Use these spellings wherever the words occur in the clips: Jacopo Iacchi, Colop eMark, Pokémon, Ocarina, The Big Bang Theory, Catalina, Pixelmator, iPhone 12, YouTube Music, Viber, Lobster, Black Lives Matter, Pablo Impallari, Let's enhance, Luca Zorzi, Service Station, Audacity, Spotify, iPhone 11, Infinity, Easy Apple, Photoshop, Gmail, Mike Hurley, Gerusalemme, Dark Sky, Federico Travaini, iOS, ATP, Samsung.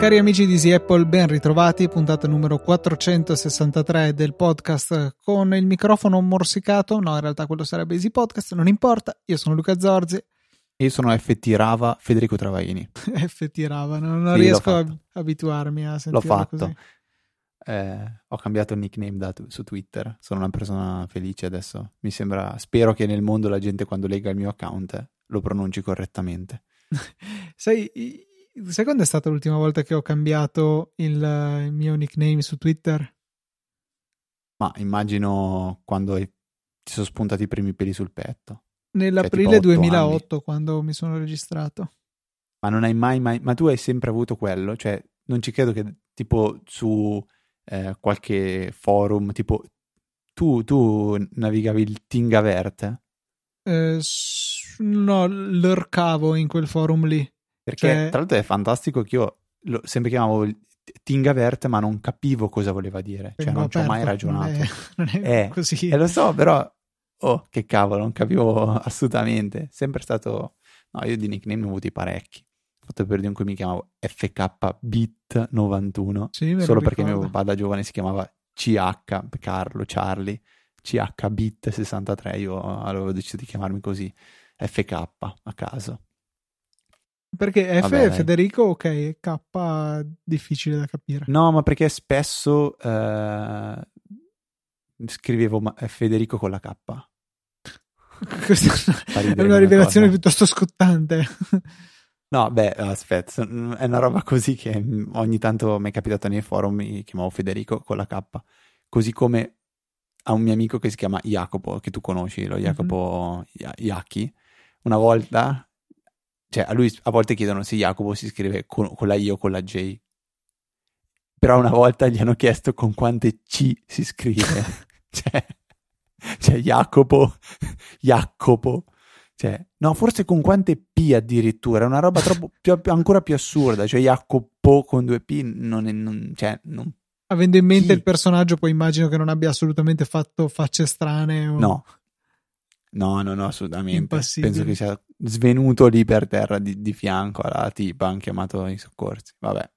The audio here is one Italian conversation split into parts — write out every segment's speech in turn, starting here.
Cari amici di Easy Apple, ben ritrovati, puntata numero 463 del podcast con il microfono morsicato, no in realtà quello sarebbe Easy Podcast, non importa, io sono Luca Zorzi. Io sono FT Rava, Federico Travaini. FT Rava, non sì, riesco a abituarmi a sentirlo così. L'ho fatto, ho cambiato il nickname su Twitter, sono una persona felice adesso, mi sembra, spero che nel mondo la gente quando lega il mio account lo pronunci correttamente. Sai... Secondo è stata l'ultima volta che ho cambiato il mio nickname su Twitter? Ma immagino quando ti sono spuntati i primi peli sul petto. Nell'aprile 2008 anni. Quando mi sono registrato. Ma non hai mai... Ma tu hai sempre avuto quello? Cioè, non ci credo che tipo su qualche forum, tipo tu navigavi il Tingavert? No, lurcavo in quel forum lì. Perché tra l'altro è fantastico che io lo sempre chiamavo Tingavert ma non capivo cosa voleva dire, cioè non ci ho mai ragionato. Non è così. Lo so, però, oh che cavolo, non capivo assolutamente. Sempre stato, no, io di nickname ne ho avuti parecchi. Ho fatto il periodo in cui mi chiamavo FKBit91, sì, solo perché mio papà da giovane si chiamava CH, Carlo, Charlie, CHBit63, io avevo deciso di chiamarmi così, FK a caso. Perché F è Federico, ok, K è difficile da capire. No, ma perché spesso scrivevo Federico con la K. Questa è una rivelazione piuttosto scottante. No, beh, aspetta, è una roba così che ogni tanto mi è capitato nei forum, mi chiamavo Federico con la K. Così come a un mio amico che si chiama Jacopo, che tu conosci, lo Jacopo Iacchi, una volta... Cioè, a lui a volte chiedono se Jacopo si scrive con la I o con la J. Però una volta gli hanno chiesto con quante C si scrive. cioè, Jacopo. Cioè, no, forse con quante P addirittura. È una roba troppo ancora più assurda. Cioè, Jacopo con due P non. Avendo in mente il personaggio, poi immagino che non abbia assolutamente fatto facce strane. O... No, assolutamente. Impassibile. Penso che sia... svenuto lì per terra di fianco alla tipa, hanno chiamato i soccorsi. Vabbè,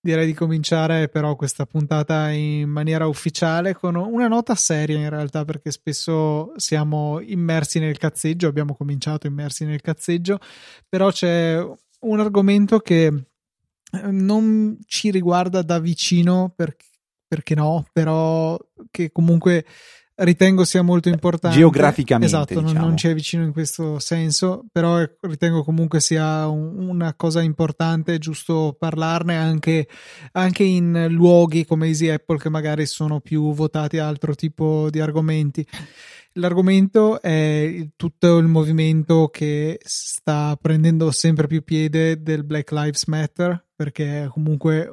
direi di cominciare però questa puntata in maniera ufficiale con una nota seria, in realtà, perché spesso siamo immersi nel cazzeggio, abbiamo cominciato immersi nel cazzeggio, però c'è un argomento che non ci riguarda da vicino perché no, però che comunque ritengo sia molto importante geograficamente, esatto, diciamo. non ci è vicino in questo senso, però ritengo comunque sia una cosa importante, giusto parlarne anche in luoghi come Easy Apple che magari sono più votati a altro tipo di argomenti. L'argomento è tutto il movimento che sta prendendo sempre più piede del Black Lives Matter, perché è comunque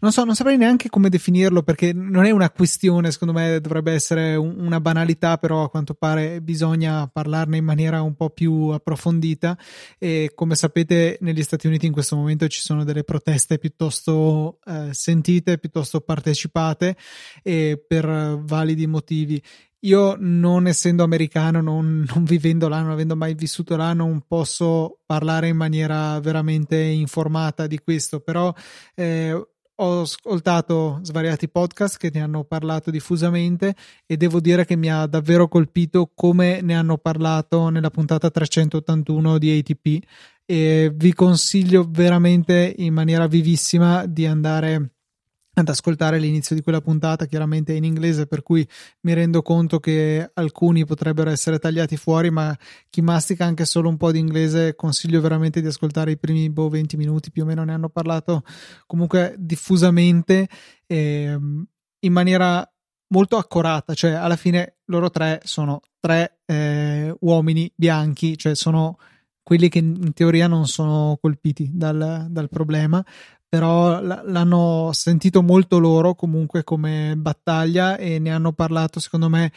non saprei neanche come definirlo, perché non è una questione, secondo me dovrebbe essere una banalità, però a quanto pare bisogna parlarne in maniera un po' più approfondita. E come sapete negli Stati Uniti in questo momento ci sono delle proteste piuttosto sentite, piuttosto partecipate, e per validi motivi. Io, non essendo americano, non vivendo là, non avendo mai vissuto là, non posso parlare in maniera veramente informata di questo, però ho ascoltato svariati podcast che ne hanno parlato diffusamente e devo dire che mi ha davvero colpito come ne hanno parlato nella puntata 381 di ATP, e vi consiglio veramente in maniera vivissima di andare ad ascoltare l'inizio di quella puntata. Chiaramente è in inglese, per cui mi rendo conto che alcuni potrebbero essere tagliati fuori, ma chi mastica anche solo un po' di inglese consiglio veramente di ascoltare i primi 20 minuti più o meno. Ne hanno parlato comunque diffusamente in maniera molto accurata, cioè alla fine loro tre sono tre uomini bianchi, cioè sono quelli che in teoria non sono colpiti dal problema, però l'hanno sentito molto loro comunque come battaglia, e ne hanno parlato secondo me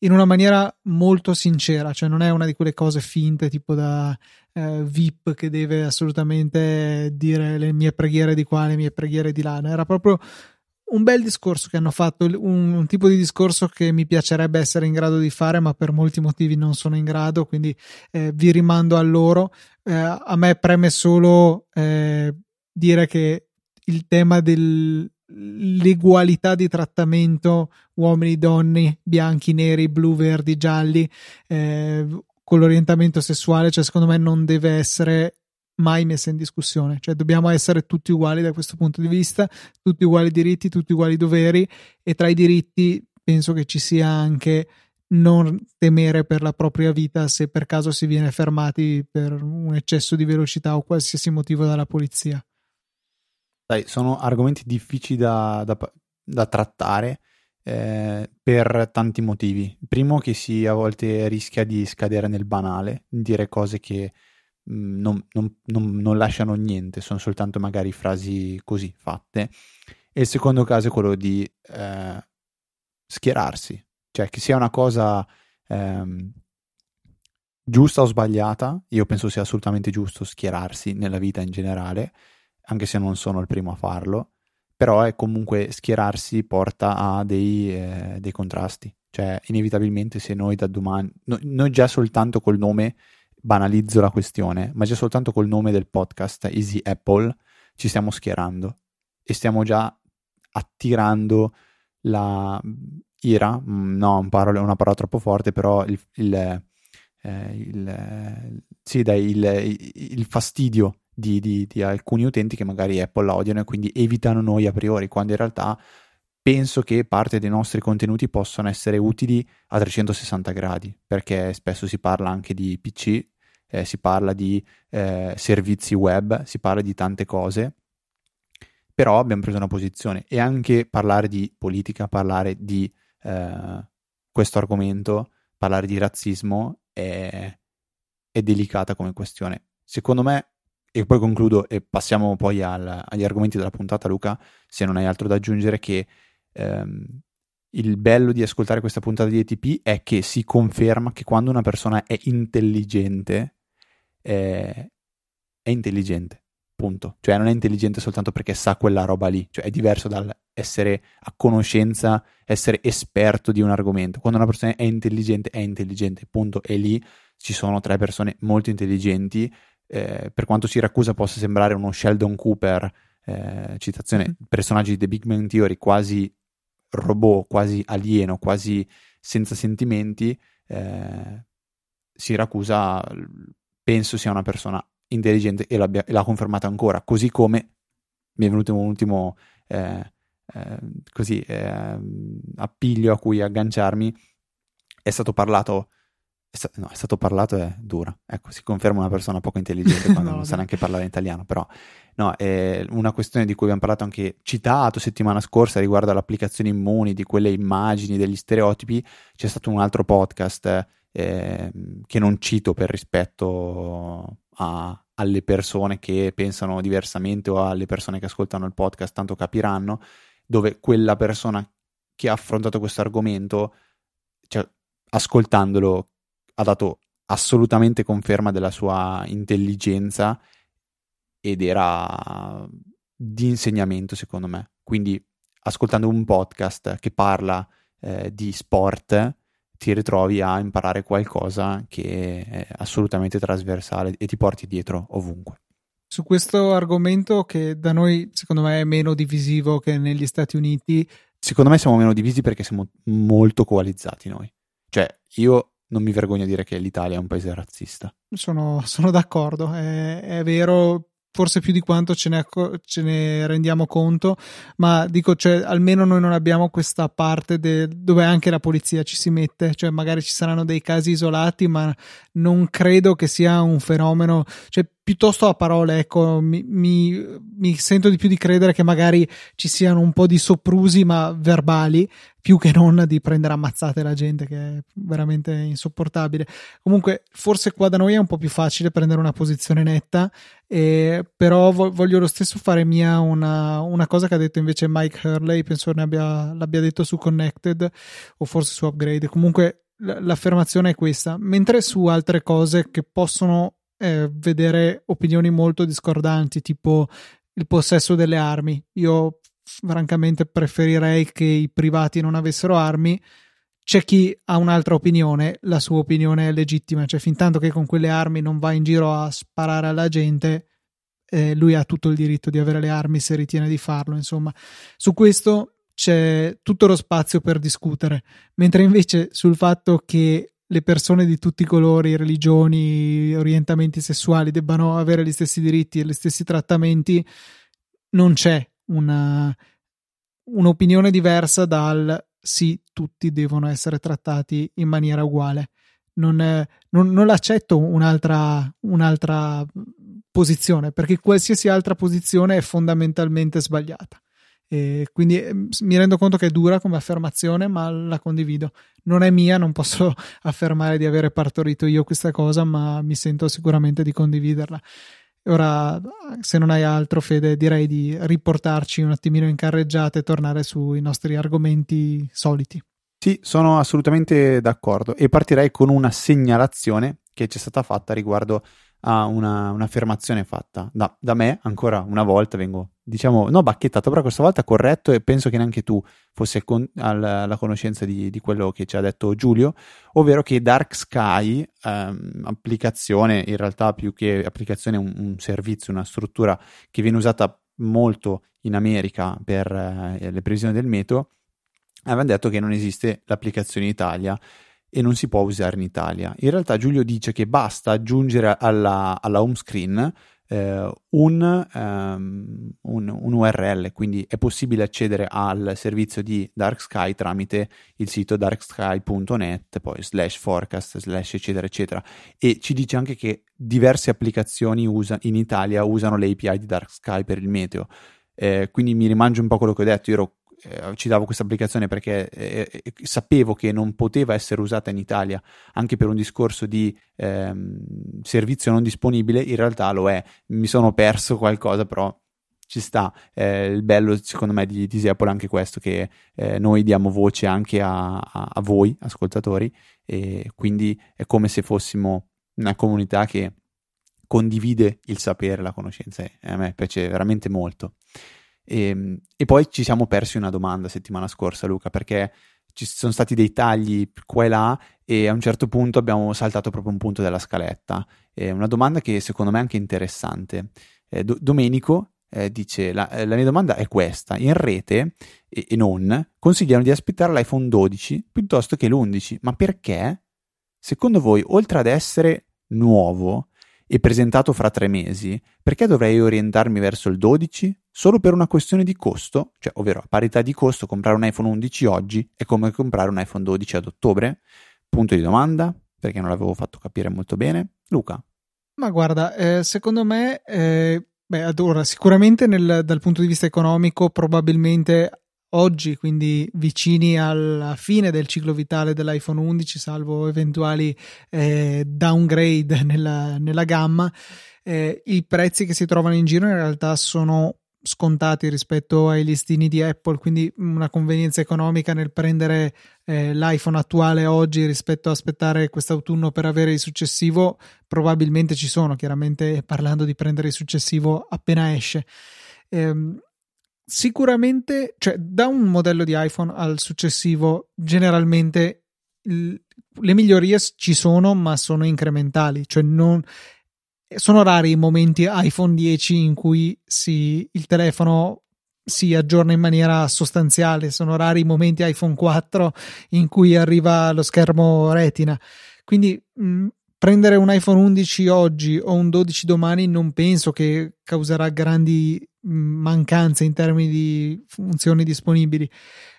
in una maniera molto sincera, cioè non è una di quelle cose finte tipo da VIP che deve assolutamente dire le mie preghiere di qua, le mie preghiere di là. Era proprio un bel discorso che hanno fatto, un tipo di discorso che mi piacerebbe essere in grado di fare, ma per molti motivi non sono in grado, quindi vi rimando a loro. A me preme solo dire che il tema dell'egualità di trattamento uomini, donne, bianchi, neri, blu, verdi, gialli, con l'orientamento sessuale, cioè secondo me non deve essere mai messa in discussione, cioè dobbiamo essere tutti uguali da questo punto di vista, tutti uguali diritti, tutti uguali doveri, e tra i diritti penso che ci sia anche non temere per la propria vita se per caso si viene fermati per un eccesso di velocità o qualsiasi motivo dalla polizia. Dai, sono argomenti difficili da trattare per tanti motivi. Primo, che si a volte rischia di scadere nel banale, dire cose che non lasciano niente, sono soltanto magari frasi così fatte. E il secondo caso è quello di schierarsi, cioè che sia una cosa giusta o sbagliata. Io penso sia assolutamente giusto schierarsi nella vita in generale, anche se non sono il primo a farlo, però è comunque, schierarsi porta a dei contrasti, cioè inevitabilmente se noi da domani noi già soltanto col nome, banalizzo la questione, ma già soltanto col nome del podcast Easy Apple ci stiamo schierando e stiamo già attirando la ira, no, una parola troppo forte, però il fastidio di alcuni utenti che magari Apple la odiano e quindi evitano noi a priori, quando in realtà penso che parte dei nostri contenuti possono essere utili a 360 gradi, perché spesso si parla anche di PC, si parla di servizi web, si parla di tante cose, però abbiamo preso una posizione, e anche parlare di politica, parlare di questo argomento, parlare di razzismo è delicata come questione. Secondo me, e poi concludo e passiamo poi agli argomenti della puntata, Luca, se non hai altro da aggiungere, che il bello di ascoltare questa puntata di ATP è che si conferma che quando una persona è intelligente, è intelligente, punto. Cioè non è intelligente soltanto perché sa quella roba lì, cioè è diverso dal essere a conoscenza, essere esperto di un argomento. Quando una persona è intelligente, punto. E lì ci sono tre persone molto intelligenti. Per quanto Siracusa possa sembrare uno Sheldon Cooper, citazione, personaggi di The Big Bang Theory, quasi robot, quasi alieno, quasi senza sentimenti, Siracusa penso sia una persona intelligente e l'ha confermata ancora, così come mi è venuto un ultimo appiglio a cui agganciarmi. È stato parlato è dura, ecco, si conferma una persona poco intelligente quando non sa neanche parlare in italiano, però no, è una questione di cui abbiamo parlato, anche citato settimana scorsa, riguardo all'applicazione Immuni, di quelle immagini, degli stereotipi. C'è stato un altro podcast che non cito per rispetto alle persone che pensano diversamente o alle persone che ascoltano il podcast, tanto capiranno, dove quella persona che ha affrontato questo argomento, cioè, ascoltandolo, ha dato assolutamente conferma della sua intelligenza ed era di insegnamento, secondo me. Quindi ascoltando un podcast che parla di sport ti ritrovi a imparare qualcosa che è assolutamente trasversale e ti porti dietro ovunque. Su questo argomento, che da noi secondo me è meno divisivo che negli Stati Uniti, secondo me siamo meno divisi perché siamo molto coalizzati noi. Cioè io non mi vergogno a dire che l'Italia è un paese razzista. Sono d'accordo, è vero, forse più di quanto ce ne rendiamo conto, ma dico, cioè, almeno noi non abbiamo questa parte dove anche la polizia ci si mette, cioè magari ci saranno dei casi isolati, ma non credo che sia un fenomeno, cioè piuttosto a parole, ecco, mi sento di più di credere che magari ci siano un po' di soprusi, ma verbali, più che non di prendere ammazzate la gente, che è veramente insopportabile. Comunque forse qua da noi è un po' più facile prendere una posizione netta, però voglio lo stesso fare mia una cosa che ha detto invece Mike Hurley, penso l'abbia detto su Connected o forse su Upgrade, comunque l'affermazione è questa, mentre su altre cose che possono vedere opinioni molto discordanti, tipo il possesso delle armi, io francamente preferirei che i privati non avessero armi. C'è chi ha un'altra opinione, la sua opinione è legittima, cioè fin tanto che con quelle armi non va in giro a sparare alla gente, lui ha tutto il diritto di avere le armi se ritiene di farlo. Insomma, su questo c'è tutto lo spazio per discutere, mentre invece sul fatto che le persone di tutti i colori, religioni, orientamenti sessuali debbano avere gli stessi diritti e gli stessi trattamenti, non c'è un'opinione diversa dal sì, tutti devono essere trattati in maniera uguale. Non accetto un'altra posizione, perché qualsiasi altra posizione è fondamentalmente sbagliata. E quindi mi rendo conto che è dura come affermazione, ma la condivido. Non è mia, non posso affermare di avere partorito io questa cosa, ma mi sento sicuramente di condividerla. Ora, se non hai altro, Fede, direi di riportarci un attimino in carreggiata e tornare sui nostri argomenti soliti. Sì, sono assolutamente d'accordo, e partirei con una segnalazione che c'è stata fatta riguardo a un'affermazione fatta da me. Ancora una volta vengo, diciamo, no, bacchettato, però questa volta corretto, e penso che neanche tu fossi alla conoscenza di quello che ci ha detto Giulio, ovvero che Dark Sky, applicazione, in realtà più che applicazione un servizio, una struttura che viene usata molto in America per le previsioni del meteo, avevano detto che non esiste l'applicazione in Italia e non si può usare in Italia. In realtà Giulio dice che basta aggiungere alla home screen un URL, quindi è possibile accedere al servizio di Dark Sky tramite il sito darksky.net, poi /forecast, eccetera eccetera, e ci dice anche che diverse applicazioni in Italia usano le API di Dark Sky per il meteo, quindi mi rimangio un po' quello che ho detto. Io citavo questa applicazione perché sapevo che non poteva essere usata in Italia anche per un discorso di servizio non disponibile. In realtà lo è, mi sono perso qualcosa, però ci sta. Il bello secondo me di Apple è anche questo, che noi diamo voce anche a voi ascoltatori, e quindi è come se fossimo una comunità che condivide il sapere, la conoscenza, e a me piace veramente molto. E poi ci siamo persi una domanda settimana scorsa, Luca, perché ci sono stati dei tagli qua e là, e a un certo punto abbiamo saltato proprio un punto della scaletta. Una domanda che secondo me è anche interessante. Domenico dice: la mia domanda è questa: in rete e non consigliano di aspettare l'iPhone 12 piuttosto che l'11, ma perché? Secondo voi, oltre ad essere nuovo e presentato fra 3 mesi, perché dovrei orientarmi verso il 12? Solo per una questione di costo, cioè ovvero a parità di costo comprare un iPhone 11 oggi è come comprare un iPhone 12 ad ottobre? Punto di domanda, perché non l'avevo fatto capire molto bene. Luca? Ma guarda, secondo me, allora, sicuramente dal punto di vista economico probabilmente oggi, quindi vicini alla fine del ciclo vitale dell'iPhone 11, salvo eventuali downgrade nella gamma, i prezzi che si trovano in giro in realtà sono scontati rispetto ai listini di Apple, quindi una convenienza economica nel prendere l'iPhone attuale oggi rispetto a aspettare quest'autunno per avere il successivo probabilmente ci sono, chiaramente parlando di prendere il successivo appena esce. Sicuramente, cioè, da un modello di iPhone al successivo generalmente le migliorie ci sono, ma sono incrementali, cioè non sono rari i momenti iPhone 10 in cui il telefono si aggiorna in maniera sostanziale, sono rari i momenti iPhone 4 in cui arriva lo schermo retina, quindi prendere un iPhone 11 oggi o un 12 domani non penso che causerà grandi mancanze in termini di funzioni disponibili.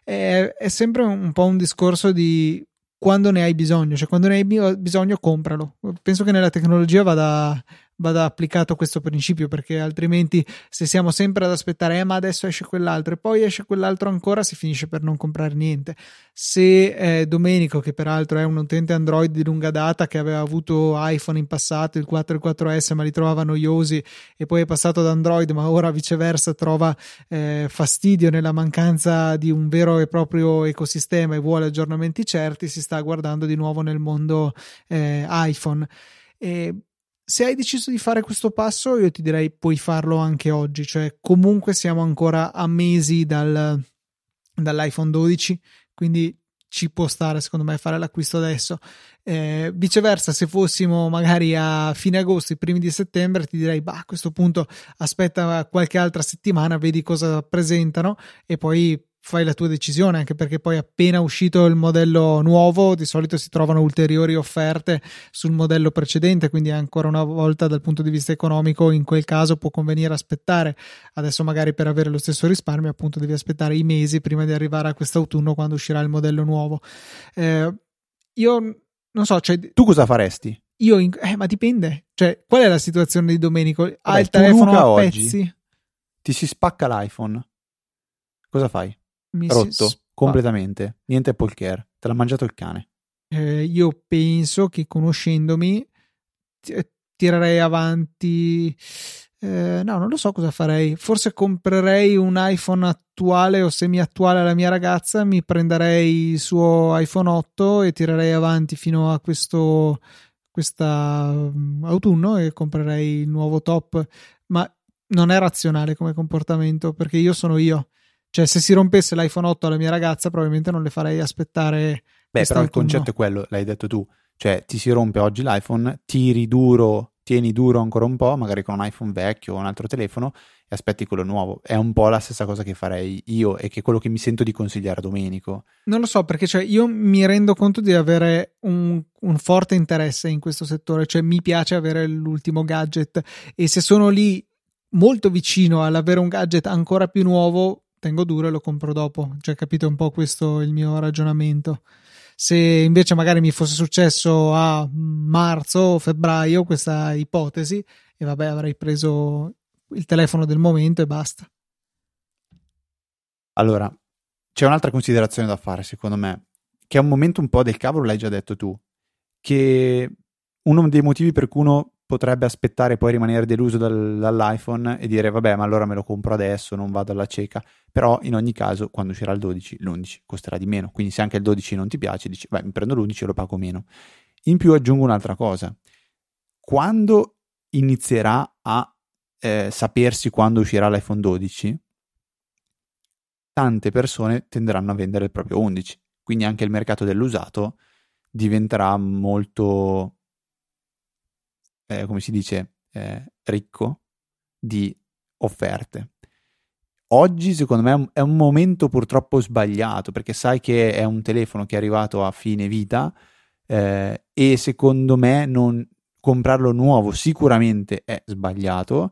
È sempre un po' un discorso di quando ne hai bisogno, cioè quando ne hai bisogno compralo. Penso che nella tecnologia vada vada applicato questo principio, perché altrimenti se siamo sempre ad aspettare ma adesso esce quell'altro e poi esce quell'altro ancora, si finisce per non comprare niente. Se Domenico, che peraltro è un utente Android di lunga data, che aveva avuto iPhone in passato, il 4 e il 4S, ma li trovava noiosi, e poi è passato ad Android ma ora viceversa trova fastidio nella mancanza di un vero e proprio ecosistema e vuole aggiornamenti certi, si sta guardando di nuovo nel mondo iPhone. Se hai deciso di fare questo passo, io ti direi puoi farlo anche oggi, cioè comunque siamo ancora a mesi dall'iPhone 12, quindi ci può stare secondo me fare l'acquisto adesso. Viceversa, se fossimo magari a fine agosto, i primi di settembre, ti direi a questo punto aspetta qualche altra settimana, vedi cosa presentano e poi fai la tua decisione, anche perché poi appena uscito il modello nuovo di solito si trovano ulteriori offerte sul modello precedente, quindi ancora una volta dal punto di vista economico in quel caso può convenire aspettare. Adesso magari per avere lo stesso risparmio appunto devi aspettare i mesi prima di arrivare a quest'autunno quando uscirà il modello nuovo. Io non so, cioè, tu cosa faresti? Io ma dipende, cioè qual è la situazione di Domenico? Ha il telefono a pezzi? Oggi ti si spacca l'iPhone, cosa fai? Rotto completamente, niente Apple Care, te l'ha mangiato il cane. Io penso che, conoscendomi, tirerei avanti, no, non lo so cosa farei. Forse comprerei un iPhone attuale o semi attuale alla mia ragazza, mi prenderei il suo iPhone 8 e tirerei avanti fino a autunno e comprerei il nuovo top. Ma non è razionale come comportamento, perché io sono io. Cioè, se si rompesse l'iPhone 8 alla mia ragazza, probabilmente non le farei aspettare. Beh, però il concetto è quello, l'hai detto tu. Cioè, ti si rompe oggi l'iPhone, tieni duro ancora un po', magari con un iPhone vecchio o un altro telefono, e aspetti quello nuovo. È un po' la stessa cosa che farei io e che è quello che mi sento di consigliare a Domenico. Non lo so, perché cioè io mi rendo conto di avere un forte interesse in questo settore. Cioè, mi piace avere l'ultimo gadget, e se sono lì molto vicino all'avere un gadget ancora più nuovo, tengo duro e lo compro dopo. Cioè, capite un po' questo il mio ragionamento? Se invece magari mi fosse successo a marzo o febbraio questa ipotesi, e vabbè, avrei preso il telefono del momento e basta. Allora, c'è un'altra considerazione da fare, secondo me, che è un momento un po' del cavolo, l'hai già detto tu, che uno dei motivi per cui uno potrebbe aspettare e poi rimanere deluso dall'iPhone e dire vabbè, ma allora me lo compro adesso, non vado alla cieca. Però in ogni caso, quando uscirà il 12, l'11 costerà di meno, quindi se anche il 12 non ti piace dici mi prendo l'11 e lo pago meno. In più aggiungo un'altra cosa: quando inizierà a sapersi quando uscirà l'iPhone 12, tante persone tenderanno a vendere il proprio 11, quindi anche il mercato dell'usato diventerà molto come si dice, ricco di offerte. Oggi secondo me è un momento purtroppo sbagliato, perché sai che è un telefono che è arrivato a fine vita, e secondo me non comprarlo nuovo sicuramente è sbagliato,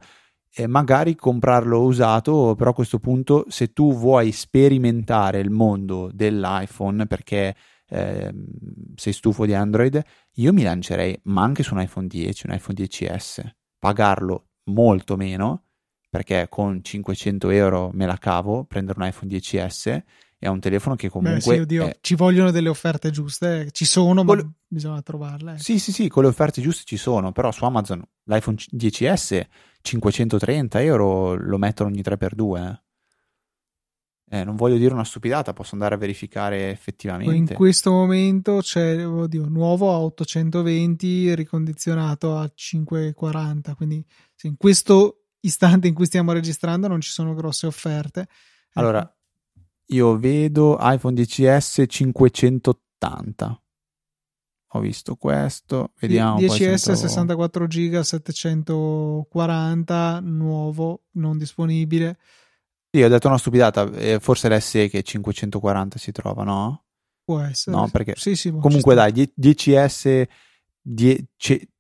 magari comprarlo usato. Però a questo punto, se tu vuoi sperimentare il mondo dell'iPhone perché sei stufo di Android, io mi lancerei, ma anche su un iPhone 10, un iPhone 10S, pagarlo molto meno, perché con 500 euro me la cavo. Prendere un iPhone 10S è un telefono che comunque ci vogliono delle offerte giuste, ci sono, ma bisogna trovarle, ecco. Sì, con le offerte giuste ci sono, però su Amazon l'iPhone 10S 530 euro lo mettono ogni 3x2, non voglio dire una stupidata, posso andare a verificare effettivamente. In questo momento c'è nuovo a 820, ricondizionato a 540, quindi se in questo istante in cui stiamo registrando non ci sono grosse offerte. Allora, io vedo iPhone XS 580, ho visto questo, vediamo. 10S 64 giga 740, nuovo, non disponibile. Ho detto una stupidata, forse l'SE che 540 si trova, no? Può essere. No, perché sì, comunque dai, 10S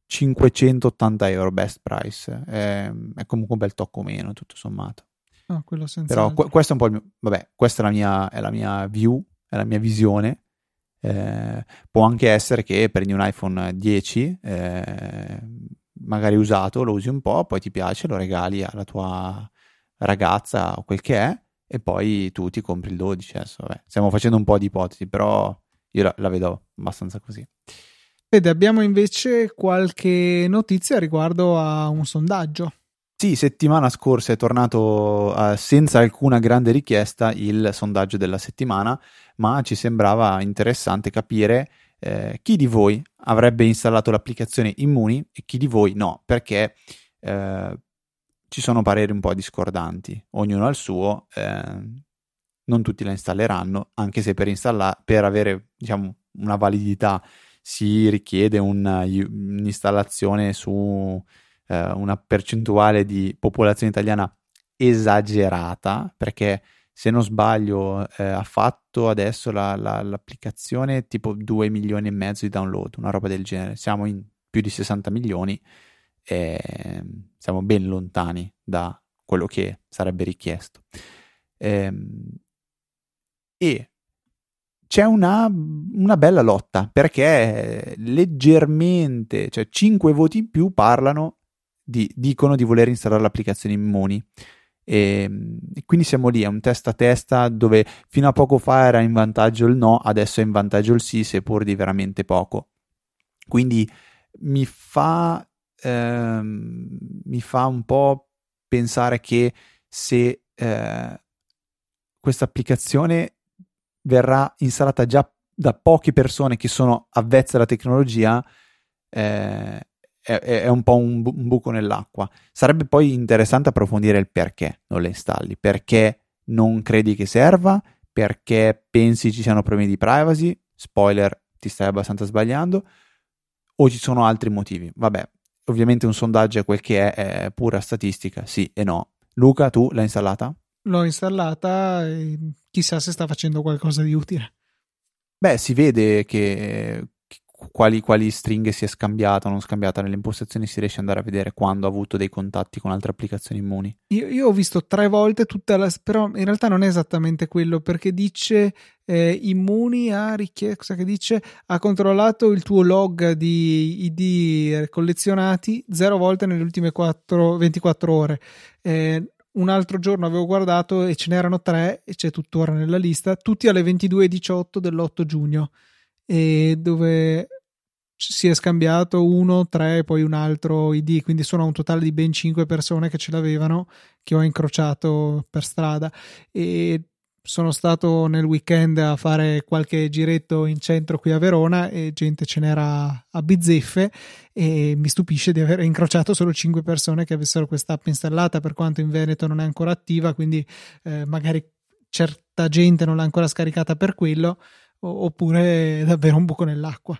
580 euro best price, è comunque un bel tocco meno tutto sommato. Ah, quello senza. Però questo è un po' il mio, vabbè, questa è la mia view, è la mia visione. Può anche essere che prendi un iPhone 10 magari usato, lo usi un po', poi ti piace, lo regali alla tua ragazza o quel che è, e poi tu ti compri il 12. Adesso, vabbè, stiamo facendo un po' di ipotesi, però io la vedo abbastanza così. Ed abbiamo invece qualche notizia riguardo a un sondaggio. Sì, settimana scorsa è tornato senza alcuna grande richiesta il sondaggio della settimana, ma ci sembrava interessante capire chi di voi avrebbe installato l'applicazione Immuni e chi di voi no, perché ci sono pareri un po' discordanti, ognuno al suo, non tutti la installeranno, anche se per avere, diciamo, una validità si richiede un'installazione su una percentuale di popolazione italiana esagerata, perché se non sbaglio ha fatto adesso l'applicazione tipo 2 milioni e mezzo di download, una roba del genere. Siamo in più di 60 milioni e siamo ben lontani da quello che sarebbe richiesto, e c'è una bella lotta, perché leggermente, cioè 5 voti in più dicono di voler installare l'applicazione Immuni, e quindi siamo lì, è un testa a testa dove fino a poco fa era in vantaggio il no, adesso è in vantaggio il sì, seppur di veramente poco. Quindi mi fa un po' pensare che se questa applicazione verrà installata già da poche persone che sono avvezze alla tecnologia, è un po' un buco nell'acqua. Sarebbe poi interessante approfondire il perché non le installi, perché non credi che serva, perché pensi ci siano problemi di privacy, spoiler, ti stai abbastanza sbagliando, o ci sono altri motivi. Vabbè, ovviamente un sondaggio è quel che è pura statistica, sì e no. Luca, tu l'hai installata? L'ho installata e chissà se sta facendo qualcosa di utile. Beh, si vede che quali stringhe si è scambiata o non scambiata. Nelle impostazioni si riesce ad andare a vedere quando ha avuto dei contatti con altre applicazioni Immuni. Io ho visto 3 volte tutta però in realtà non è esattamente quello, perché dice Immuni ha richiesto, che dice, ha controllato il tuo log di ID collezionati 0 volte nelle ultime 24 ore. Un altro giorno avevo guardato e ce n'erano 3, e c'è tuttora nella lista, tutti alle 22:18 dell'8 giugno, e dove si è scambiato 1, 3 e poi un altro ID, quindi sono un totale di ben 5 persone che ce l'avevano, che ho incrociato per strada. E sono stato nel weekend a fare qualche giretto in centro qui a Verona e gente ce n'era a bizzeffe, e mi stupisce di aver incrociato solo 5 persone che avessero quest'app installata, per quanto in Veneto non è ancora attiva, quindi magari certa gente non l'ha ancora scaricata per quello, oppure è davvero un buco nell'acqua.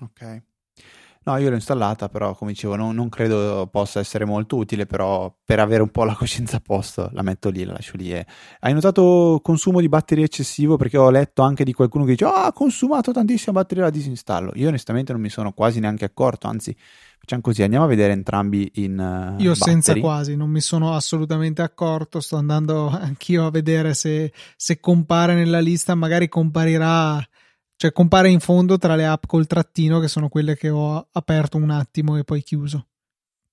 Ok. No, io l'ho installata, però come dicevo non credo possa essere molto utile, però per avere un po' la coscienza a posto la metto lì, la lascio lì. Hai notato consumo di batteria eccessivo? Perché ho letto anche di qualcuno che dice ha consumato tantissima batteria, la disinstallo. Io onestamente non mi sono quasi neanche accorto, anzi facciamo così, andiamo a vedere entrambi in io battery. Senza quasi, non mi sono assolutamente accorto, sto andando anch'io a vedere se compare nella lista, magari comparirà. Cioè compare in fondo tra le app col trattino, che sono quelle che ho aperto un attimo e poi chiuso.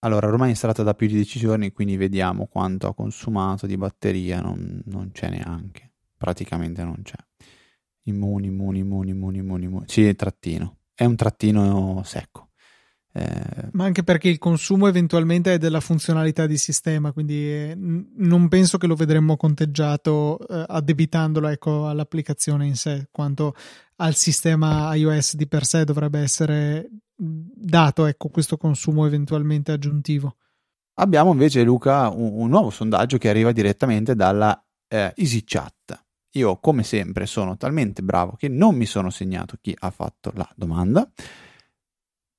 Allora, ormai è installata da più di 10 giorni, quindi vediamo quanto ha consumato di batteria. Non c'è neanche, praticamente non c'è. Immuni. Sì, il trattino. È un trattino secco. Ma anche perché il consumo eventualmente è della funzionalità di sistema, quindi non penso che lo vedremmo conteggiato addebitandolo, ecco, all'applicazione in sé, quanto al sistema iOS di per sé dovrebbe essere dato, ecco, questo consumo eventualmente aggiuntivo. Abbiamo invece, Luca, un nuovo sondaggio che arriva direttamente dalla Easy Chat. Io come sempre sono talmente bravo che non mi sono segnato chi ha fatto la domanda,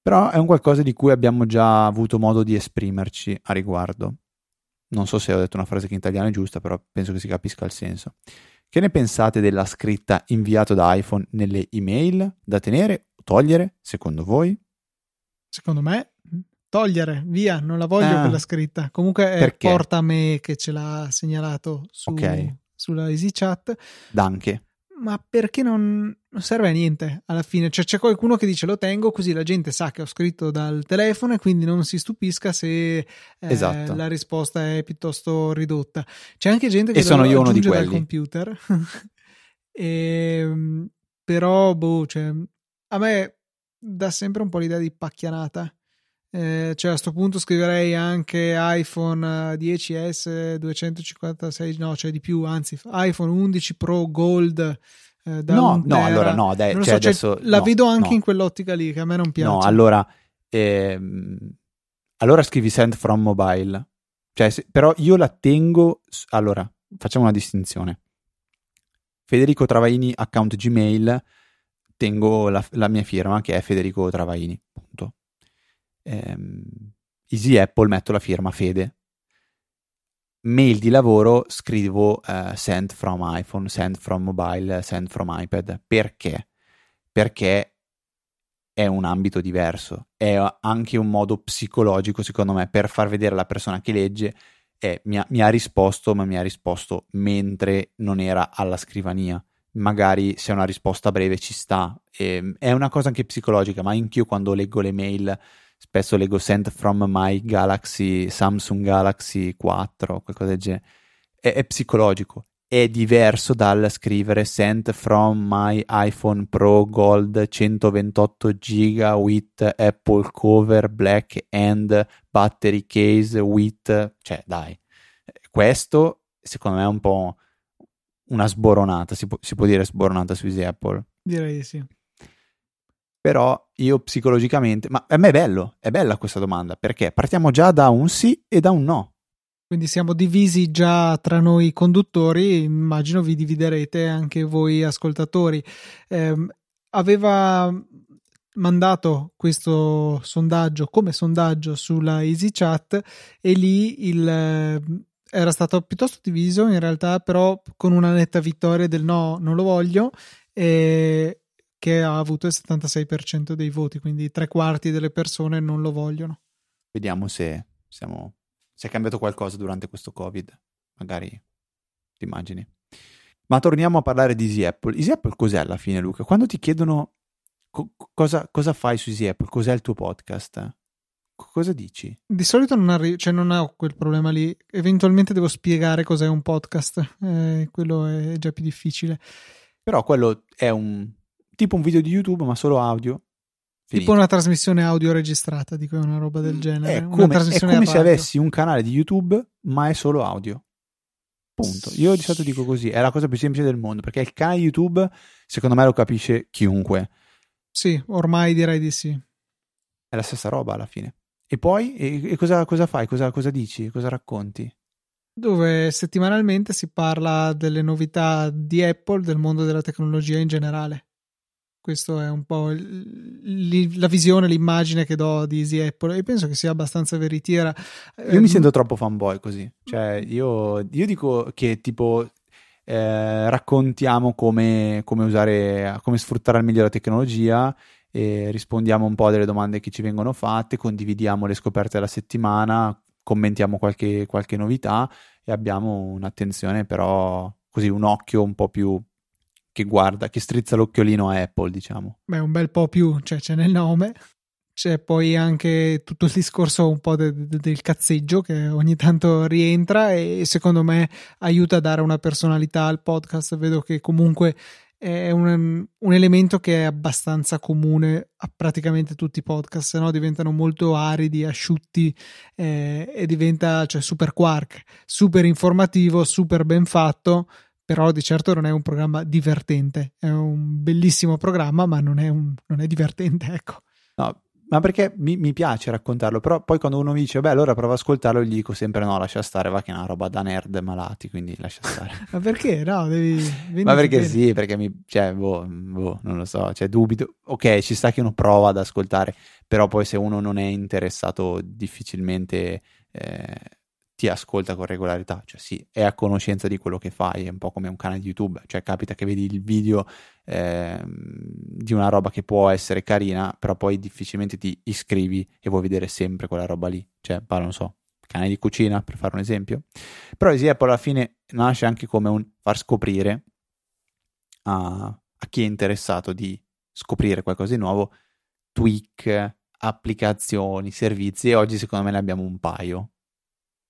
però è un qualcosa di cui abbiamo già avuto modo di esprimerci a riguardo. Non so se ho detto una frase che in italiano è giusta, però penso che si capisca il senso. Che ne pensate della scritta inviato da iPhone nelle email? Da tenere o togliere, secondo voi? Secondo me togliere, via, non la voglio quella scritta. Comunque è Porta Me che ce l'ha segnalato sulla EasyChat. Danke. ma perché non serve a niente alla fine. Cioè, c'è qualcuno che dice lo tengo così la gente sa che ho scritto dal telefono e quindi non si stupisca se esatto, la risposta è piuttosto ridotta. C'è anche gente che lo aggiunge dal computer e, però cioè, a me dà sempre un po' l'idea di pacchianata. Cioè a sto punto scriverei anche iPhone 10s 256 no cioè di più, anzi iPhone 11 Pro Gold no allora no dai, cioè, so, adesso, cioè, la no, vedo anche no, in quell'ottica lì che a me non piace. No allora scrivi send from mobile, cioè però io la tengo. Allora facciamo una distinzione: Federico Travaini account Gmail, tengo la mia firma che è Federico Travaini punto. Easy Apple metto la firma Fede. Mail di lavoro scrivo send from iPhone, send from mobile, send from iPad. Perché? Perché è un ambito diverso, è anche un modo psicologico secondo me per far vedere alla persona che legge mi ha risposto, ma mi ha risposto mentre non era alla scrivania. Magari se è una risposta breve ci sta, è una cosa anche psicologica. Ma anch'io quando leggo le mail spesso leggo sent from my Galaxy, Samsung Galaxy 4, qualcosa del genere. È psicologico, è diverso dal scrivere sent from my iPhone Pro Gold 128 giga with Apple cover black and battery case with... Cioè dai, questo secondo me è un po' una sboronata, si può dire sboronata su Easy Apple? Direi di sì. Però io psicologicamente, ma a me è bella questa domanda, perché partiamo già da un sì e da un no. Quindi siamo divisi già tra noi conduttori, immagino vi dividerete anche voi ascoltatori. Aveva mandato questo sondaggio come sondaggio sulla Easy Chat e lì era stato piuttosto diviso in realtà, però con una netta vittoria del no, non lo voglio, che ha avuto il 76% dei voti, quindi 3/4 delle persone non lo vogliono. Vediamo se è cambiato qualcosa durante questo Covid, magari ti immagini. Ma torniamo a parlare di Easy Apple. Easy Apple cos'è alla fine, Luca? Quando ti chiedono cosa fai su Easy Apple, cos'è il tuo podcast, cosa dici? Di solito non ho quel problema lì. Eventualmente devo spiegare cos'è un podcast, quello è già più difficile. Però quello è tipo un video di YouTube ma solo audio. Finito. Tipo una trasmissione audio registrata, dico, una roba del genere. È come se avessi un canale di YouTube ma è solo audio. Punto. Io di solito dico così, è la cosa più semplice del mondo, perché il canale YouTube secondo me lo capisce chiunque. Sì, ormai direi di sì. È la stessa roba alla fine. E poi cosa fai? Cosa dici? Cosa racconti? Dove settimanalmente si parla delle novità di Apple, del mondo della tecnologia in generale. Questo è un po' la visione, l'immagine che do di Easy Apple e penso che sia abbastanza veritiera. Io mi sento troppo fanboy così, cioè io dico che tipo raccontiamo come usare, come sfruttare al meglio la tecnologia, e rispondiamo un po' a delle domande che ci vengono fatte, condividiamo le scoperte della settimana, commentiamo qualche novità e abbiamo un'attenzione, però così, un occhio un po' più che guarda, che strizza l'occhiolino a Apple, diciamo. Beh, un bel po' più, cioè c'è nel nome, c'è poi anche tutto il discorso un po' del cazzeggio che ogni tanto rientra e secondo me aiuta a dare una personalità al podcast. Vedo che comunque è un elemento che è abbastanza comune a praticamente tutti i podcast, se no diventano molto aridi, asciutti, e diventa, cioè, super quark, super informativo, super ben fatto. Però di certo non è un programma divertente, è un bellissimo programma ma non è divertente, ecco. No, ma perché mi piace raccontarlo, però poi quando uno mi dice allora prova a ascoltarlo, gli dico sempre no, lascia stare, va che è una roba da nerd malati, quindi lascia stare. Ma perché? No, devi ma perché bene. Sì, perché non lo so, cioè dubito. Ok, ci sta che uno prova ad ascoltare, però poi se uno non è interessato difficilmente... ti ascolta con regolarità, cioè sì, è a conoscenza di quello che fai, è un po' come un canale di YouTube, cioè capita che vedi il video di una roba che può essere carina, però poi difficilmente ti iscrivi e vuoi vedere sempre quella roba lì, cioè non so, canale di cucina per fare un esempio. Però Easy Apple alla fine nasce anche come un far scoprire a chi è interessato di scoprire qualcosa di nuovo, tweak, applicazioni, servizi, e oggi secondo me ne abbiamo un paio.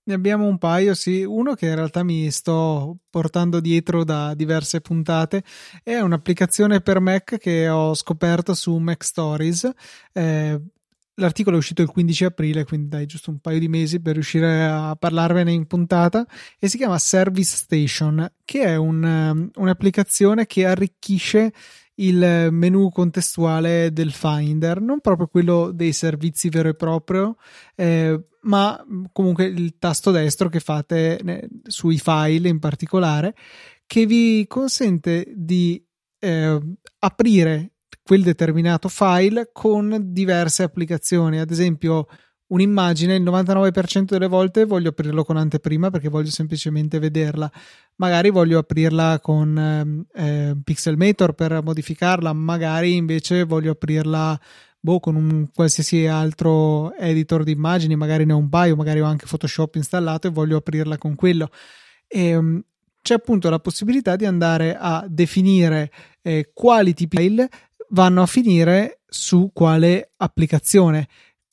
Ne abbiamo un paio, sì. Uno che in realtà mi sto portando dietro da diverse puntate è un'applicazione per Mac che ho scoperto su Mac Stories. L'articolo è uscito il 15 aprile, quindi dai giusto un paio di mesi per riuscire a parlarvene in puntata, e si chiama Service Station, che è un'applicazione che arricchisce il menu contestuale del Finder, non proprio quello dei servizi vero e proprio, ma comunque il tasto destro che fate sui file in particolare, che vi consente di aprire quel determinato file con diverse applicazioni. Ad esempio un'immagine, il 99% delle volte voglio aprirlo con anteprima perché voglio semplicemente vederla, magari voglio aprirla con Pixelmator per modificarla, magari invece voglio aprirla con un qualsiasi altro editor di immagini, magari ne ho un paio, magari ho anche Photoshop installato e voglio aprirla con quello. C'è appunto la possibilità di andare a definire quali tipi di file vanno a finire su quale applicazione.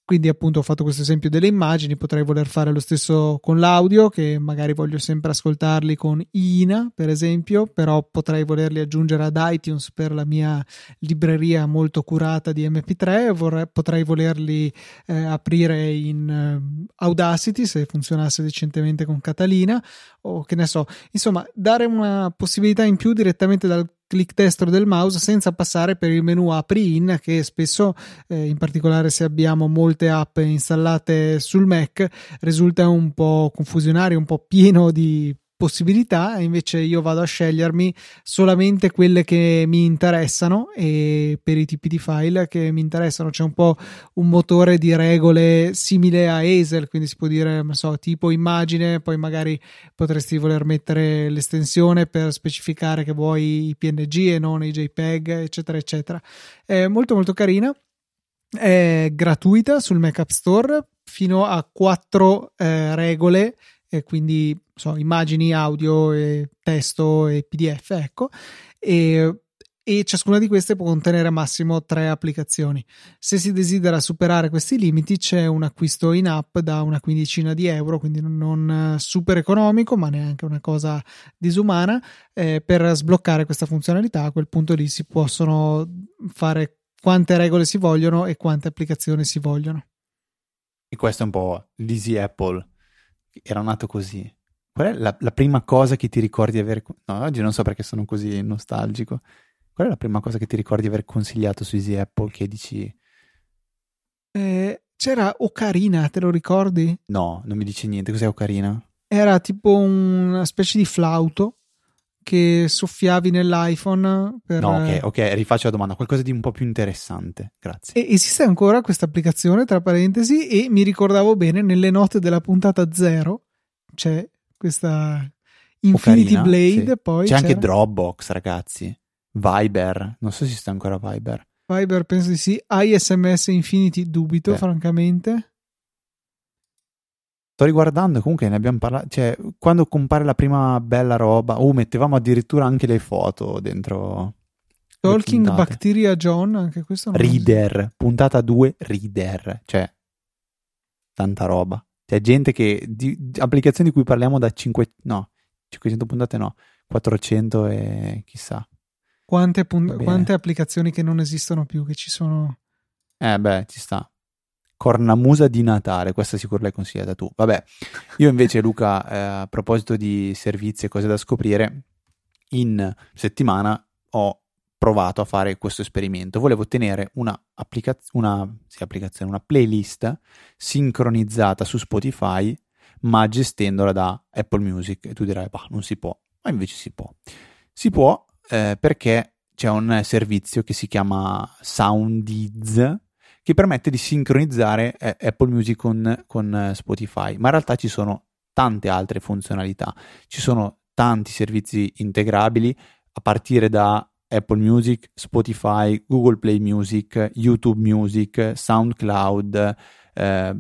Quindi appunto ho fatto questo esempio delle immagini, potrei voler fare lo stesso con l'audio, che magari voglio sempre ascoltarli con Ina per esempio, però potrei volerli aggiungere ad iTunes per la mia libreria molto curata di MP3, potrei volerli aprire in Audacity se funzionasse decentemente con Catalina, o che ne so, insomma dare una possibilità in più direttamente dal clic destro del mouse senza passare per il menu apri in, che spesso in particolare se abbiamo molte app installate sul Mac risulta un po' confusionario, un po' pieno di possibilità. Invece io vado a scegliermi solamente quelle che mi interessano e per i tipi di file che mi interessano. C'è un po' un motore di regole simile a Hazel, quindi si può dire, non so, tipo immagine, poi magari potresti voler mettere l'estensione per specificare che vuoi i PNG e non i JPEG, eccetera eccetera. È molto molto carina, è gratuita sul Mac App Store, fino a 4 regole, e quindi immagini, audio, e testo e PDF, ecco, e ciascuna di queste può contenere massimo 3 applicazioni. Se si desidera superare questi limiti c'è un acquisto in app da una €15, quindi non super economico ma neanche una cosa disumana, per sbloccare questa funzionalità. A quel punto lì si possono fare quante regole si vogliono e quante applicazioni si vogliono. E questo è un po' l'Easy Apple, era nato così. Qual è la prima cosa che ti ricordi di aver... No, oggi non so perché sono così nostalgico. Qual è la prima cosa che ti ricordi di aver consigliato su Easy Apple che dici... c'era Ocarina, te lo ricordi? No, non mi dice niente. Cos'è Ocarina? Era tipo una specie di flauto che soffiavi nell'iPhone per... No, ok, rifaccio la domanda. Qualcosa di un po' più interessante, grazie. Esiste ancora questa applicazione, tra parentesi, e mi ricordavo bene, nelle note della puntata 0 c'è questa Infinity Ocarina, Blade, sì. Poi c'era anche Dropbox, ragazzi, Viber, non so se sta ancora Viber, penso di sì, iSMS Infinity dubito. Beh, francamente sto riguardando, comunque ne abbiamo parlato, cioè quando compare la prima bella roba, mettevamo addirittura anche le foto dentro. Talking Bacteria John, anche questo non Reader, puntata 2 Reader, cioè tanta roba, c'è gente che di applicazioni di cui parliamo da 500 puntate, 400 e chissà quante applicazioni che non esistono più, che ci sono. Ci sta Cornamusa di Natale, questa sicuro l'hai consigliata tu. Vabbè, io invece Luca, a proposito di servizi e cose da scoprire, in settimana ho provato a fare questo esperimento. Volevo tenere una playlist sincronizzata su Spotify, ma gestendola da Apple Music. E tu dirai, non si può. Ma invece si può. Si può perché c'è un servizio che si chiama Soundiiz, che permette di sincronizzare Apple Music con Spotify, ma in realtà ci sono tante altre funzionalità, ci sono tanti servizi integrabili a partire da Apple Music, Spotify, Google Play Music, YouTube Music, SoundCloud,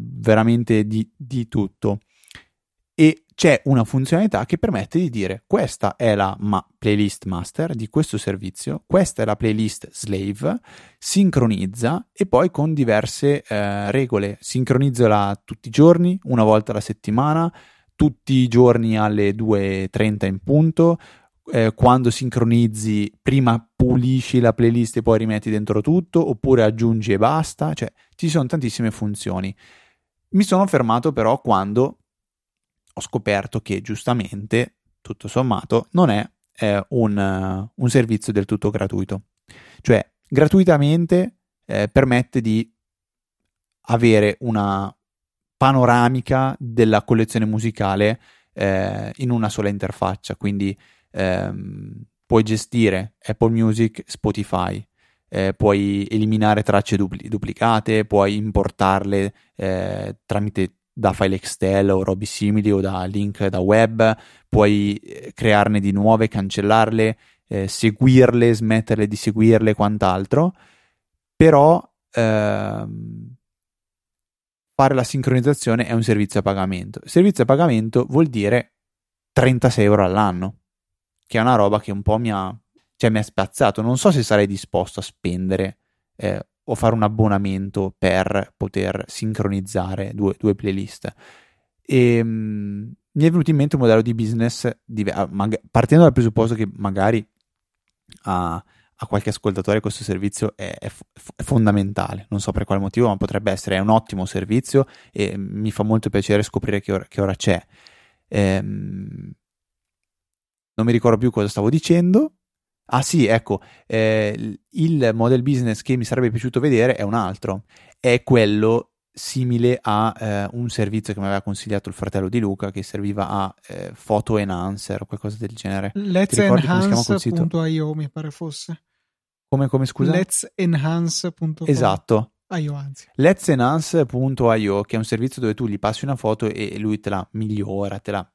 veramente di tutto. E c'è una funzionalità che permette di dire questa è la playlist master di questo servizio, questa è la playlist slave, sincronizza, e poi con diverse regole, sincronizzala tutti i giorni, una volta alla settimana, tutti i giorni alle 2:30 in punto, quando sincronizzi prima pulisci la playlist e poi rimetti dentro tutto, oppure aggiungi e basta, cioè ci sono tantissime funzioni. Mi sono fermato però quando ho scoperto che giustamente, tutto sommato, non è un servizio del tutto gratuito. Cioè, gratuitamente permette di avere una panoramica della collezione musicale in una sola interfaccia, quindi puoi gestire Apple Music, Spotify, puoi eliminare tracce duplicate, puoi importarle tramite da file Excel o robi simili o da link da web, puoi crearne di nuove, cancellarle, seguirle, smetterle di seguirle, quant'altro, però fare la sincronizzazione è un servizio a pagamento. Servizio a pagamento vuol dire 36 euro all'anno, che è una roba che un po' mi ha spazzato. Non so se sarei disposto a spendere o fare un abbonamento per poter sincronizzare due playlist. E mi è venuto in mente un modello di business partendo dal presupposto che magari a qualche ascoltatore questo servizio è fondamentale, non so per quale motivo, ma potrebbe essere, è un ottimo servizio e mi fa molto piacere scoprire che ora c'è. Non mi ricordo più cosa stavo dicendo. Ah sì, ecco, il model business che mi sarebbe piaciuto vedere è un altro, è quello simile a un servizio che mi aveva consigliato il fratello di Luca, che serviva a photo enhancer o qualcosa del genere. Let's enhance.io mi pare fosse. Come scusa? Let's enhance.com. Esatto. Let's enhance.io, che è un servizio dove tu gli passi una foto e lui te la migliora, te la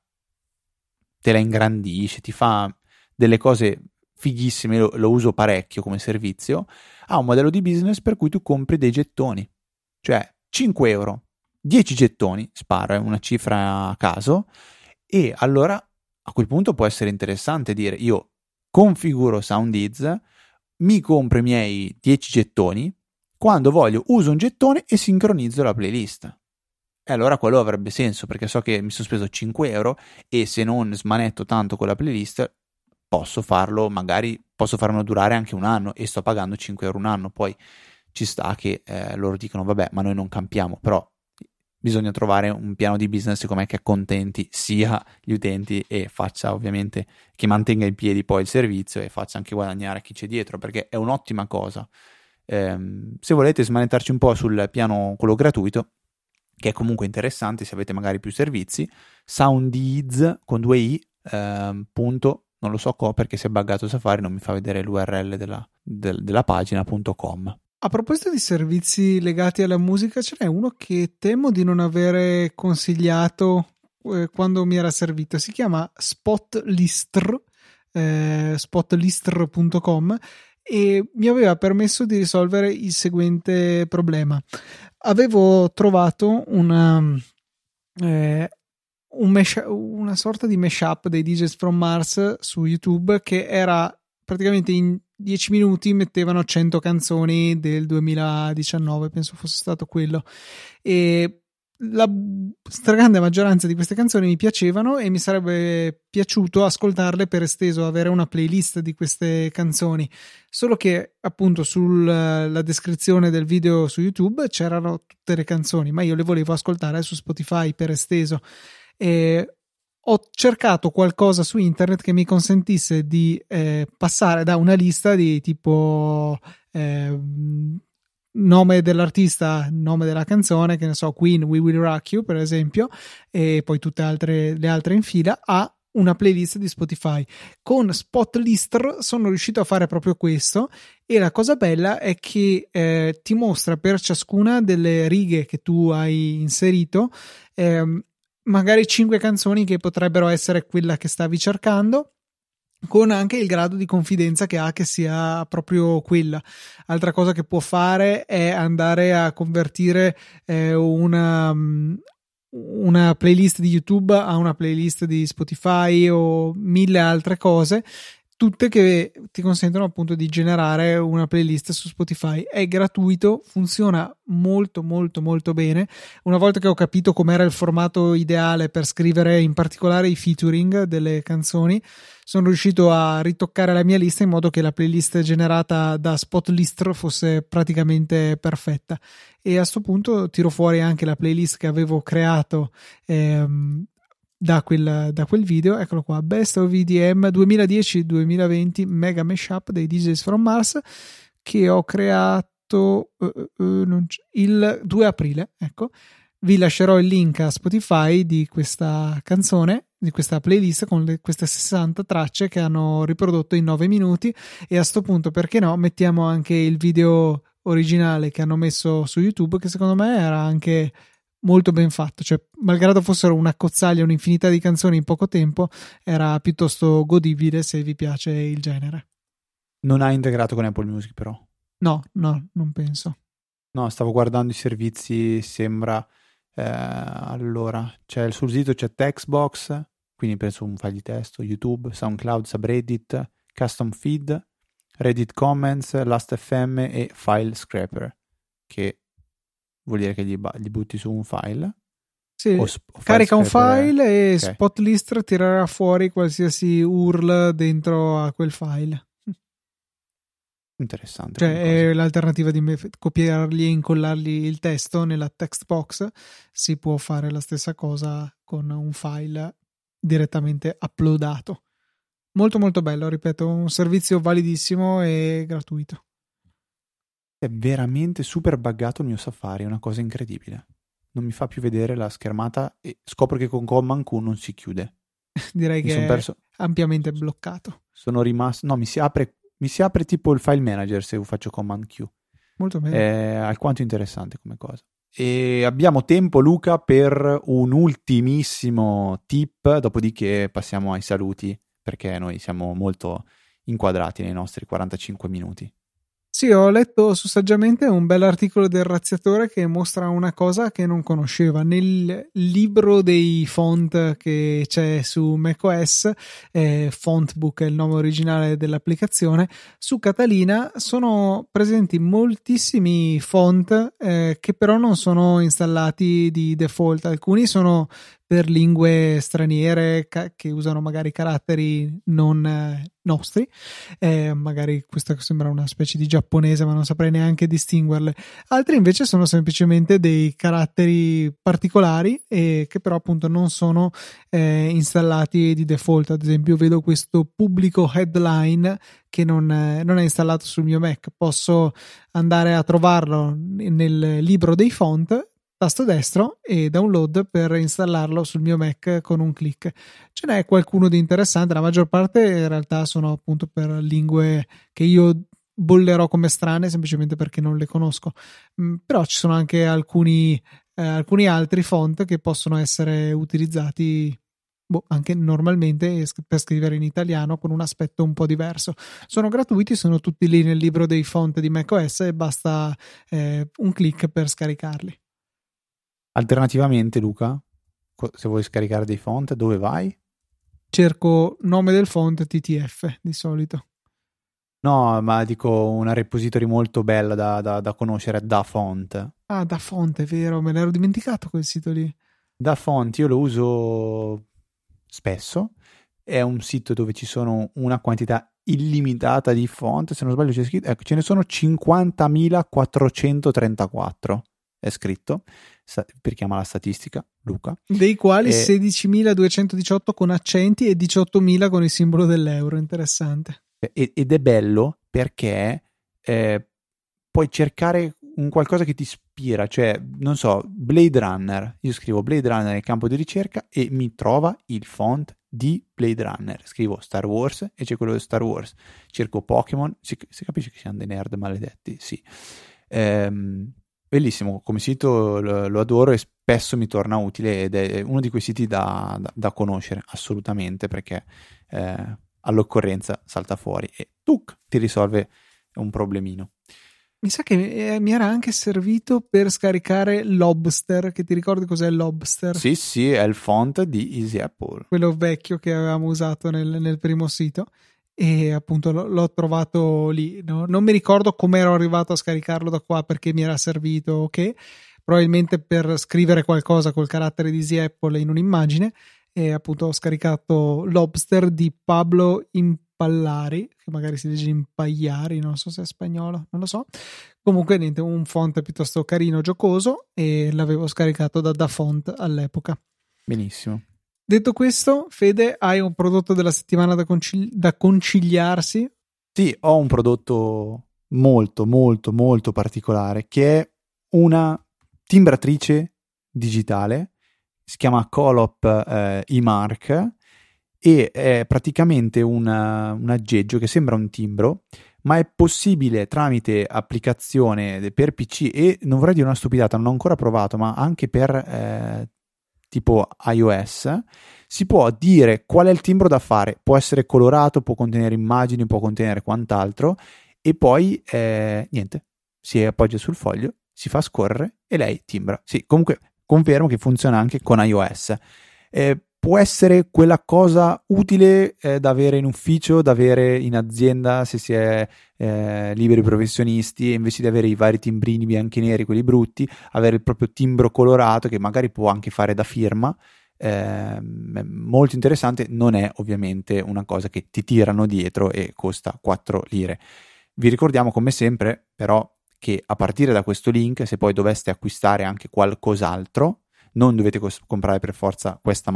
ingrandisce, ti fa delle cose fighissime, lo uso parecchio come servizio. Ha un modello di business per cui tu compri dei gettoni, cioè 5 euro, 10 gettoni, sparo, è una cifra a caso, e allora a quel punto può essere interessante dire io configuro Soundiiz, mi compro i miei 10 gettoni, quando voglio uso un gettone e sincronizzo la playlist. E allora quello avrebbe senso, perché so che mi sono speso 5 euro e se non smanetto tanto con la playlist posso farlo, magari posso farmelo durare anche un anno e sto pagando 5 euro un anno. Poi ci sta che loro dicono vabbè, ma noi non campiamo, però bisogna trovare un piano di business secondo me che accontenti sia gli utenti e faccia ovviamente che mantenga in piedi poi il servizio e faccia anche guadagnare chi c'è dietro, perché è un'ottima cosa. Se volete smanettarci un po' sul piano quello gratuito, che è comunque interessante se avete magari più servizi, Soundiiz con 2i punto, non lo so perché si è buggato Safari, non mi fa vedere l'URL della pagina.com. A proposito di servizi legati alla musica, ce n'è uno che temo di non avere consigliato quando mi era servito. Si chiama Spotlistr, spotlistr.com, e mi aveva permesso di risolvere il seguente problema. Avevo trovato una sorta di mashup dei DJs from Mars su YouTube, che era praticamente in 10 minuti mettevano 100 canzoni del 2019, penso fosse stato quello, e la stragrande maggioranza di queste canzoni mi piacevano e mi sarebbe piaciuto ascoltarle per esteso, avere una playlist di queste canzoni, solo che appunto sulla descrizione del video su YouTube c'erano tutte le canzoni, ma io le volevo ascoltare su Spotify per esteso. Ho cercato qualcosa su internet che mi consentisse di passare da una lista di tipo nome dell'artista, nome della canzone, che ne so, Queen, We Will Rock You per esempio, e poi tutte le altre in fila, a una playlist di Spotify. Con Spotlistr sono riuscito a fare proprio questo, e la cosa bella è che ti mostra per ciascuna delle righe che tu hai inserito magari 5 canzoni che potrebbero essere quella che stavi cercando, con anche il grado di confidenza che ha che sia proprio quella. Altra cosa che può fare è andare a convertire una playlist di YouTube a una playlist di Spotify o mille altre cose, tutte che ti consentono appunto di generare una playlist su Spotify. È gratuito, funziona molto molto molto bene. Una volta che ho capito com'era il formato ideale per scrivere in particolare i featuring delle canzoni, sono riuscito a ritoccare la mia lista in modo che la playlist generata da Spotlistr fosse praticamente perfetta, e a questo punto tiro fuori anche la playlist che avevo creato da quel video, eccolo qua, Best of EDM 2010-2020 Mega Mashup dei DJs from Mars, che ho creato il 2 aprile, ecco. Vi lascerò il link a Spotify di questa canzone, di questa playlist con queste 60 tracce che hanno riprodotto in 9 minuti, e a sto punto, perché no, mettiamo anche il video originale che hanno messo su YouTube, che secondo me era anche molto ben fatto, cioè malgrado fossero una cozzaglia, un'infinità di canzoni in poco tempo, era piuttosto godibile se vi piace il genere. Non ha integrato con Apple Music però? No, non penso. No, stavo guardando i servizi, sembra allora, c'è sul sito c'è Textbox, quindi penso un file di testo, YouTube, SoundCloud, subreddit, Custom Feed, Reddit Comments, Last.fm e File Scraper, che vuol dire che gli butti su un file, sì, carica un file e okay. Spotlistr tirerà fuori qualsiasi URL dentro a quel file. Interessante, cioè è l'alternativa di copiarli e incollargli il testo nella text box. Si può fare la stessa cosa con un file direttamente uploadato. Molto molto bello, ripeto, un servizio validissimo e gratuito. È veramente super buggato il mio Safari, è una cosa incredibile. Non mi fa più vedere la schermata e scopro che con Command Q non si chiude. Direi che è ampiamente bloccato. Sono rimasto... No, mi si apre tipo il file manager se faccio Command Q. Molto bene. È alquanto interessante come cosa. E abbiamo tempo, Luca, per un ultimissimo tip, dopodiché passiamo ai saluti, perché noi siamo molto inquadrati nei nostri 45 minuti. Sì, ho letto su Saggiamente un bell'articolo del Razziatore che mostra una cosa che non conosceva. Nel libro dei font che c'è su macOS, Fontbook è il nome originale dell'applicazione, su Catalina sono presenti moltissimi font che però non sono installati di default. Alcuni sono per lingue straniere che usano magari caratteri non nostri, magari questa sembra una specie di giapponese ma non saprei neanche distinguerle. Altri invece sono semplicemente dei caratteri particolari che però appunto non sono installati di default. Ad esempio vedo questo pubblico headline che non è installato sul mio Mac, posso andare a trovarlo nel libro dei font, tasto destro e download per installarlo sul mio Mac con un click. Ce n'è qualcuno di interessante, la maggior parte in realtà sono appunto per lingue che io bollerò come strane semplicemente perché non le conosco, però ci sono anche alcuni altri font che possono essere utilizzati anche normalmente per scrivere in italiano con un aspetto un po' diverso. Sono gratuiti, sono tutti lì nel libro dei font di macOS e basta un click per scaricarli. Alternativamente, Luca, se vuoi scaricare dei font, dove vai? Cerco nome del font TTF di solito. No, ma dico una repository molto bella da conoscere, Da Font. Ah, Da Font, è vero, me l'ero dimenticato quel sito lì. Da Font io lo uso spesso, è un sito dove ci sono una quantità illimitata di font, se non sbaglio c'è scritto, ecco, ce ne sono 50.434. È scritto, per chiama la statistica, Luca. Dei quali 16.218 con accenti e 18.000 con il simbolo dell'euro, interessante. Ed è bello perché puoi cercare un qualcosa che ti ispira, cioè, non so, Blade Runner. Io scrivo Blade Runner nel campo di ricerca e mi trova il font di Blade Runner. Scrivo Star Wars e c'è quello di Star Wars. Cerco Pokémon, si capisce che siamo dei nerd maledetti, sì. Bellissimo, come sito lo adoro e spesso mi torna utile ed è uno di quei siti da conoscere assolutamente, perché all'occorrenza salta fuori e tuc, ti risolve un problemino. Mi sa che mi era anche servito per scaricare Lobster, che ti ricordi cos'è Lobster? Sì, sì, è il font di Easy Apple. Quello vecchio che avevamo usato nel primo sito, e appunto l'ho trovato lì. No? Non mi ricordo come ero arrivato a scaricarlo da qua, perché mi era servito o che, probabilmente per scrivere qualcosa col carattere di Easy Apple in un'immagine, e appunto ho scaricato Lobster di Pablo Impallari, che magari si legge Impagliari, non so se è spagnolo, non lo so. Comunque niente, un font piuttosto carino, giocoso, e l'avevo scaricato da Font all'epoca. Benissimo. Detto questo, Fede, hai un prodotto della settimana da conciliarsi? Sì, ho un prodotto molto molto molto particolare, che è una timbratrice digitale, si chiama Colop eMark, e è praticamente un aggeggio che sembra un timbro, ma è possibile tramite applicazione per PC, e non vorrei dire una stupidata, non ho ancora provato, ma anche per tipo iOS, si può dire qual è il timbro da fare, può essere colorato, può contenere immagini, può contenere quant'altro, e poi niente, si appoggia sul foglio, si fa scorrere e lei timbra. Sì, comunque confermo che funziona anche con iOS. Può essere quella cosa utile da avere in ufficio, da avere in azienda se si è liberi professionisti, e invece di avere i vari timbrini bianchi e neri, quelli brutti, avere il proprio timbro colorato, che magari può anche fare da firma. Molto interessante, non è ovviamente una cosa che ti tirano dietro e costa 4 lire. Vi ricordiamo come sempre però che a partire da questo link, se poi doveste acquistare anche qualcos'altro, non dovete comprare per forza questa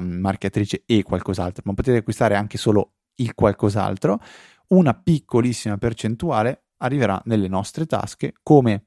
marcatrice e qualcos'altro, ma potete acquistare anche solo il qualcos'altro. Una piccolissima percentuale arriverà nelle nostre tasche come,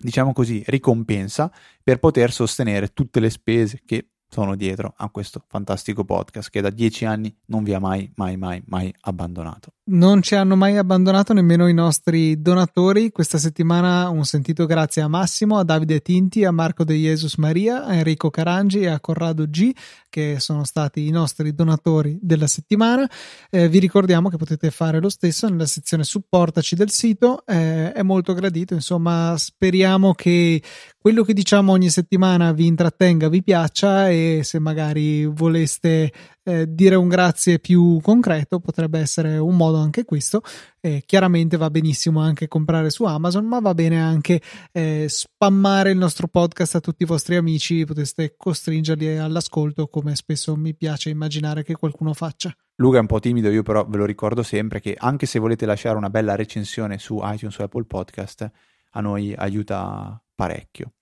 diciamo così, ricompensa per poter sostenere tutte le spese che sono dietro a questo fantastico podcast, che da 10 anni non vi ha mai mai mai mai abbandonato. Non ci hanno mai abbandonato nemmeno i nostri donatori. Questa settimana un sentito grazie a Massimo, a Davide Tinti, a Marco De Jesus Maria, a Enrico Carangi e a Corrado G, che sono stati i nostri donatori della settimana. Vi ricordiamo che potete fare lo stesso nella sezione supportaci del sito, è molto gradito. Insomma, speriamo che quello che diciamo ogni settimana vi intrattenga, vi piaccia, e se magari voleste dire un grazie più concreto potrebbe essere un modo anche questo. Chiaramente va benissimo anche comprare su Amazon, ma va bene anche spammare il nostro podcast a tutti i vostri amici, poteste costringerli all'ascolto come spesso mi piace immaginare che qualcuno faccia. Luca è un po' timido, io però ve lo ricordo sempre che anche se volete lasciare una bella recensione su iTunes o Apple Podcast, a noi aiuta parecchio.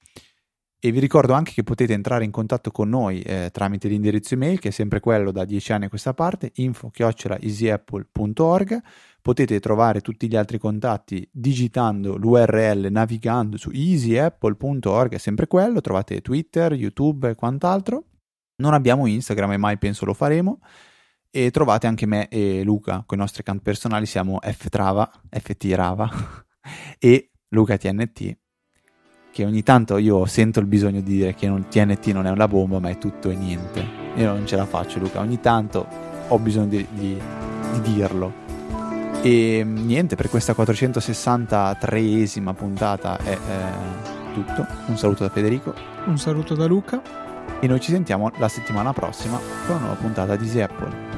E vi ricordo anche che potete entrare in contatto con noi tramite l'indirizzo email, che è sempre quello da 10 anni a questa parte, info@easyapple.org. Potete trovare tutti gli altri contatti digitando l'URL, navigando su easyapple.org, è sempre quello. Trovate Twitter, YouTube e quant'altro. Non abbiamo Instagram e mai penso lo faremo. E trovate anche me e Luca con i nostri account personali, siamo ftrava e Luca TNT, che ogni tanto io sento il bisogno di dire che TNT non è una bomba, ma è tutto e niente. Io non ce la faccio, Luca, ogni tanto ho bisogno di dirlo. E niente, per questa 463esima puntata è tutto. Un saluto da Federico, un saluto da Luca, e noi ci sentiamo la settimana prossima con una nuova puntata di Easy Apple.